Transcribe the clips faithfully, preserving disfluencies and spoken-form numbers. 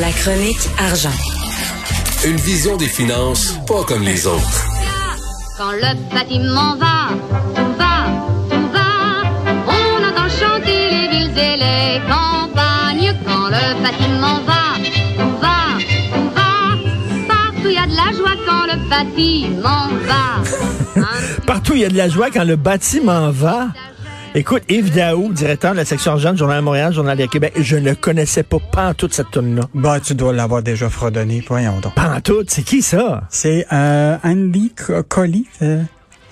La chronique Argent. Une vision des finances pas comme les autres. Quand le bâtiment va, tout va. Chanter les villes et les campagnes. Quand le bâtiment va, on va, on va. Partout il y a de la joie quand le bâtiment va. Partout il y a de la joie quand le bâtiment va. Écoute, Yves Daoust, directeur de la section argent du Journal de Montréal, Journal de Québec, je ne connaissais pas pantoute cette tune-là. Ben, tu dois l'avoir déjà fredonnée, voyons donc. Pantoute, c'est qui ça? C'est euh, Annie Cordy.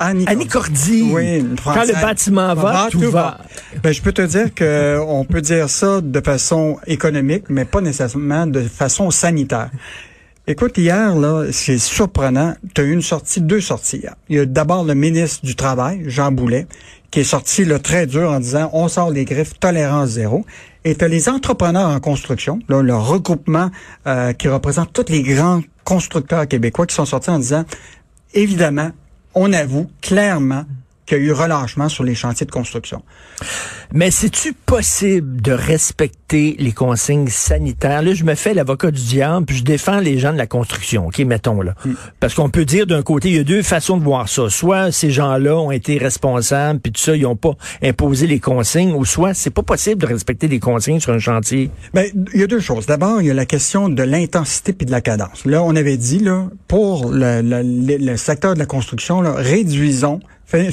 Annie, Annie Cordy. Oui, une Française. Quand le bâtiment va, va tout, tout va. va. Ben, je peux te dire que on peut dire ça de façon économique, mais pas nécessairement de façon sanitaire. Écoute, hier, là, c'est surprenant. Tu as eu une sortie, deux sorties hier. Il y a d'abord le ministre du Travail, Jean Boulet, qui est sorti là, très dur en disant on sort les griffes, tolérance zéro. Et tu as les entrepreneurs en construction, là, le regroupement euh, qui représente tous les grands constructeurs québécois qui sont sortis en disant évidemment, on avoue clairement qu'il y a eu relâchement sur les chantiers de construction. Mais c'est-tu possible de respecter les consignes sanitaires? Là, je me fais l'avocat du diable, puis je défends les gens de la construction, OK, mettons là. Mm. Parce qu'on peut dire d'un côté, il y a deux façons de voir ça. Soit ces gens-là ont été responsables, puis tout ça, ils n'ont pas imposé les consignes, ou soit c'est pas possible de respecter les consignes sur un chantier. Bien, il y a deux choses. D'abord, il y a la question de l'intensité puis de la cadence. Là, on avait dit, là, pour le, le, le, le secteur de la construction, là, réduisons,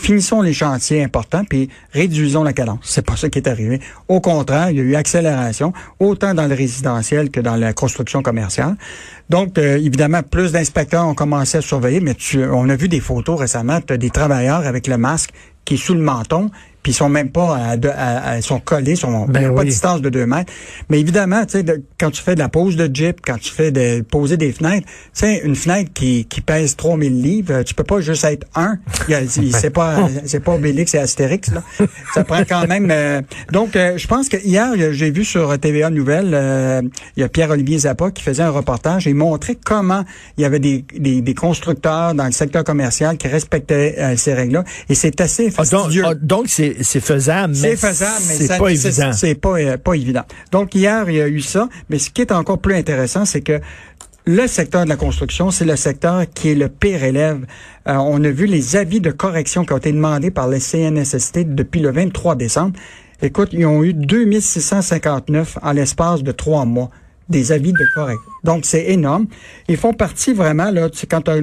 finissons les chantiers importants puis réduisons la cadence. C'est pas ça qui est arrivé. Au contraire, il y a eu accélération, autant dans le résidentiel que dans la construction commerciale. Donc, euh, évidemment, plus d'inspecteurs ont commencé à surveiller, mais tu, on a vu des photos récemment, tu as des travailleurs avec le masque qui est sous le menton, puis ils sont même pas à, à, à sont collés, sont ben ils oui. pas de distance de deux mètres. Mais évidemment, tu sais, quand tu fais de la pose de Jeep, quand tu fais de poser des fenêtres, tu sais, une fenêtre qui qui pèse trois mille livres, tu peux pas juste être un. Il, il c'est pas c'est pas Obélix et Astérix là. Ça prend quand même. Euh, donc, euh, je pense que hier, j'ai vu sur T V A Nouvelles, euh, il y a Pierre-Olivier Zappa qui faisait un reportage et montrait comment il y avait des des, des constructeurs dans le secteur commercial qui respectaient euh, ces règles-là. Et c'est assez fastidieux. Ah, donc, ah, donc c'est C'est faisable, mais c'est, faisable, mais c'est ça, pas c'est, évident. C'est pas, euh, pas évident. Donc, hier, il y a eu ça, mais ce qui est encore plus intéressant, c'est que le secteur de la construction, c'est le secteur qui est le pire élève. Euh, on a vu les avis de correction qui ont été demandés par les C N S S T depuis le vingt-trois décembre. Écoute, ils ont eu deux mille six cent cinquante-neuf en l'espace de trois mois. Des avis de correction. Donc, c'est énorme. Ils font partie vraiment, là, tu sais, quand on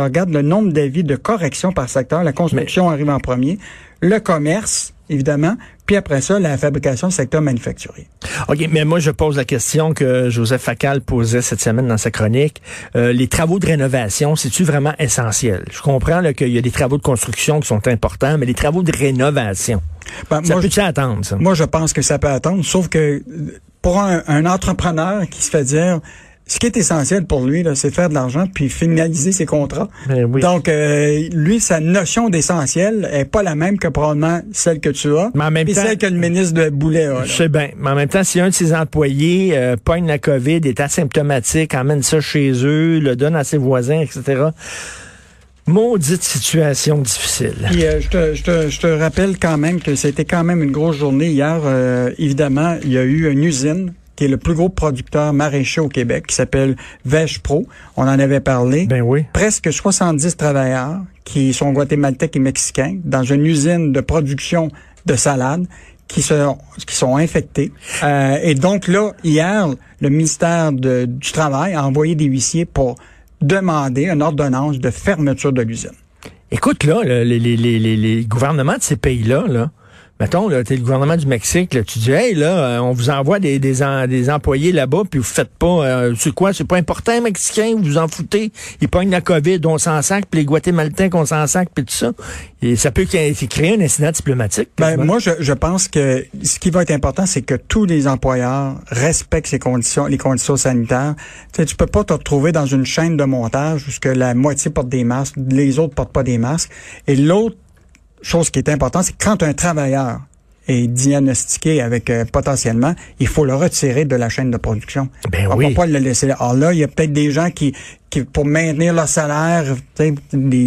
regarde le nombre d'avis de correction par secteur, la construction Mais... arrive en premier, le commerce, évidemment, puis après ça, la fabrication, secteur manufacturier. OK, mais moi, je pose la question que Joseph Facal posait cette semaine dans sa chronique. Euh, les travaux de rénovation, c'est-tu vraiment essentiel? Je comprends là, qu'il y a des travaux de construction qui sont importants, mais les travaux de rénovation, ben, ça moi, peut-tu je, attendre, ça? Moi, je pense que ça peut attendre, sauf que pour un, un entrepreneur qui se fait dire... Ce qui est essentiel pour lui, là, c'est de faire de l'argent puis finaliser ses contrats. Ben oui. Donc, euh, lui, sa notion d'essentiel est pas la même que probablement celle que tu as. Mais en même puis temps, celle que le ministre de Boulet a. Là. Je sais bien. Mais en même temps, si un de ses employés euh, pogne la COVID, est asymptomatique, emmène ça chez eux, le donne à ses voisins, et cetera... Maudite situation difficile. Et, euh, je, te, je, te, je te rappelle quand même que c'était quand même une grosse journée hier. Euh, évidemment, il y a eu une usine qui est le plus gros producteur maraîcher au Québec, qui s'appelle Vegpro. On en avait parlé. Ben oui. Presque soixante-dix travailleurs qui sont guatémaltèques et mexicains dans une usine de production de salades qui sont, qui sont infectés. Euh, et donc là, hier, le ministère de, du Travail a envoyé des huissiers pour demander une ordonnance de fermeture de l'usine. Écoute, là, les, les, les, les gouvernements de ces pays-là, là, mettons, là, t'es le gouvernement du Mexique, là, tu dis, hey, là, on vous envoie des, des, en, des employés là-bas, puis vous faites pas, euh, c'est quoi, c'est pas important, Mexicain, vous vous en foutez, ils pognent la COVID, on s'en sac, puis les Guatémaltains qu'on s'en sac, puis tout ça. Et ça peut créer un incident diplomatique. Ben, moi, je, je pense que ce qui va être important, c'est que tous les employeurs respectent ces conditions, les conditions sanitaires. Tu sais, tu peux pas te retrouver dans une chaîne de montage où ce que la moitié porte des masques, les autres portent pas des masques. Et l'autre chose qui est importante, c'est que quand un travailleur est diagnostiqué avec euh, potentiellement, il faut le retirer de la chaîne de production. Ben on ne oui. peut pas le laisser là. Alors là, il y a peut-être des gens qui, qui pour maintenir leur salaire, les,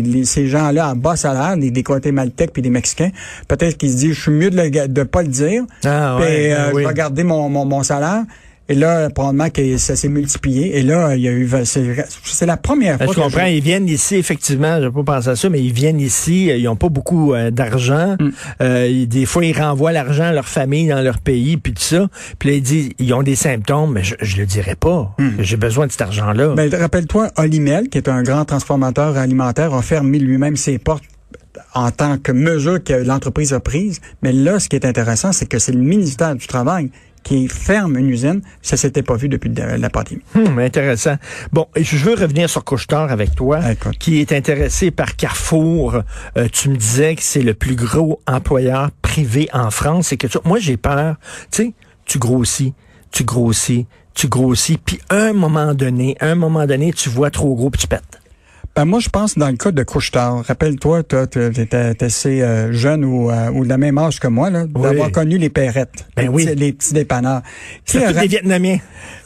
les, ces gens-là à bas salaire, des, des Guatémaltèques puis des Mexicains, peut-être qu'ils se disent, je suis mieux de ne pas le dire, ah, puis ouais, euh, oui. je vais garder mon, mon, mon salaire. Et là, probablement que ça s'est multiplié. Et là, il y a eu... C'est, c'est la première fois... Je que comprends. Je... Ils viennent ici, effectivement. Je n'ai pas pensé à ça, mais ils viennent ici. Ils n'ont pas beaucoup euh, d'argent. Mm. Euh, ils, des fois, ils renvoient l'argent à leur famille dans leur pays, puis tout ça. Puis là, ils disent, ils ont des symptômes, mais je ne le dirai pas. Mm. J'ai besoin de cet argent-là. Mais rappelle-toi, Olimel, qui est un grand transformateur alimentaire, a fermé lui-même ses portes en tant que mesure que l'entreprise a prise. Mais là, ce qui est intéressant, c'est que c'est le ministère du Travail qui ferme une usine, ça s'était pas vu depuis de la pandémie. Hum, intéressant. Bon, je veux revenir sur Couche-Tard avec toi, D'accord. qui est intéressé par Carrefour. Euh, tu me disais que c'est le plus gros employeur privé en France et que tu... moi j'ai peur. Tu sais, tu grossis, tu grossis, tu grossis, puis un moment donné, un moment donné, tu vois trop gros puis tu pètes. Ben moi, je pense dans le cas de Couche-Tard. Rappelle-toi, toi, tu étais assez euh, jeune ou, euh, ou de la même âge que moi, là, oui. d'avoir connu les Perrettes, ben les, oui. petits, les petits dépanneurs. Qui c'est aurait... des Vietnamiens.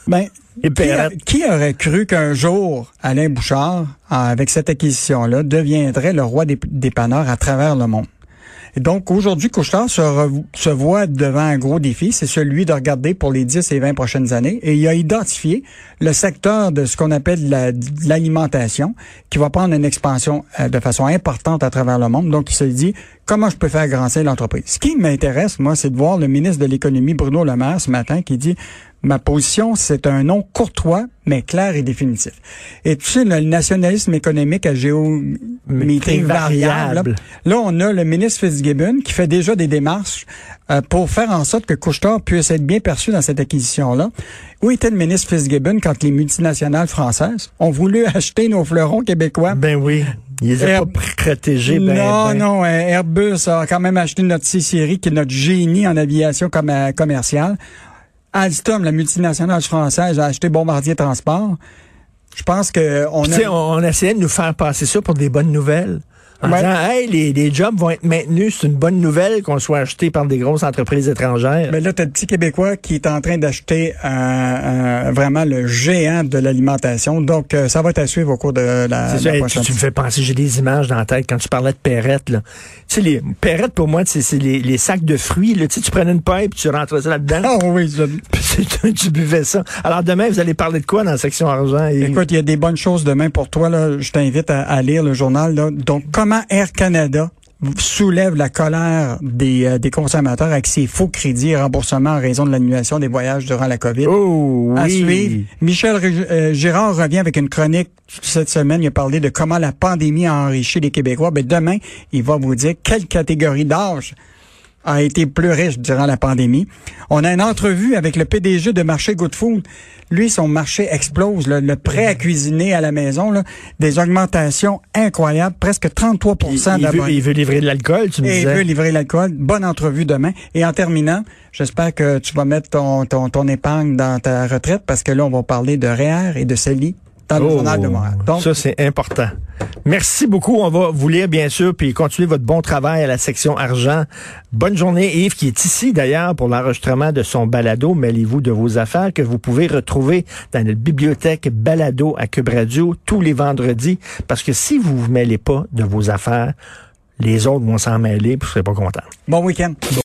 Ben, les qui, a, qui aurait cru qu'un jour, Alain Bouchard, avec cette acquisition-là, deviendrait le roi des dépanneurs à travers le monde? Et donc, aujourd'hui, Couche-Tard se, re, se voit devant un gros défi. C'est celui de regarder pour les dix et vingt prochaines années. Et il a identifié le secteur de ce qu'on appelle la, de l'alimentation, qui va prendre une expansion euh, de façon importante à travers le monde. Donc, il se dit, comment je peux faire grandir l'entreprise? Ce qui m'intéresse, moi, c'est de voir le ministre de l'Économie, Bruno Le Maire, ce matin, qui dit, ma position, c'est un nom courtois, mais clair et définitif. Et tu sais, le nationalisme économique à géométrie variable. Là, on a le ministre Fitzgibbon qui fait déjà des démarches euh, pour faire en sorte que Couche-Tard puisse être bien perçu dans cette acquisition-là. Où était le ministre Fitzgibbon quand les multinationales françaises ont voulu acheter nos fleurons québécois? Ben oui. Ils les Air... ont pas protégés. Ben, non, ben. non. Airbus a quand même acheté notre C-Series, qui est notre génie en aviation comme, euh, commerciale. Alstom, la multinationale française, a acheté Bombardier Transport. Je pense que on a... on essayait de nous faire passer ça pour des bonnes nouvelles. En ouais. disant, hey, les, les jobs vont être maintenus. C'est une bonne nouvelle qu'on soit acheté par des grosses entreprises étrangères. Mais là, t'as le petit Québécois qui est en train d'acheter euh, euh, vraiment le géant de l'alimentation. Donc, euh, ça va être à suivre au cours de la, c'est ça, la prochaine. Tu, tu me fais penser, j'ai des images dans la tête quand tu parlais de Perrette, là. Tu sais, les Perrettes, pour moi, c'est, c'est les, les sacs de fruits, là. Tu sais, tu prenais une paille puis tu rentrais ça là-dedans. Ah oui, je... tu, tu buvais ça. Alors, demain, vous allez parler de quoi dans la section argent? Et... Écoute, il y a des bonnes choses demain pour toi, là. Je t'invite à, à lire le journal, là. Donc, comment Air Canada soulève la colère des, euh, des consommateurs avec ses faux crédits et remboursements en raison de l'annulation des voyages durant la COVID. Oh, oui. À suivre, Michel euh, Girard revient avec une chronique cette semaine. Il a parlé de comment la pandémie a enrichi les Québécois. Ben, demain, il va vous dire quelle catégorie d'âge a été plus riche durant la pandémie. On a une entrevue avec le P D G de marché Good Food. Lui, son marché explose. Là, le prêt à cuisiner à la maison, là, des augmentations incroyables, presque trente-trois pour cent d'abonnés. Il veut livrer de l'alcool, tu me disais. Il veut livrer de l'alcool. Bonne entrevue demain. Et en terminant, j'espère que tu vas mettre ton, ton, ton épargne dans ta retraite, parce que là, on va parler de R E E R et de C E L I dans le oh, Journal de Montréal. Donc, ça, c'est important. Merci beaucoup. On va vous lire, bien sûr, puis continuer votre bon travail à la section argent. Bonne journée, Yves, qui est ici, d'ailleurs, pour l'enregistrement de son balado « Mêlez-vous de vos affaires » que vous pouvez retrouver dans notre bibliothèque balado à Cube Radio tous les vendredis. Parce que si vous vous mêlez pas de vos affaires, les autres vont s'en mêler, puis vous serez pas contents. Bon week-end. Bon.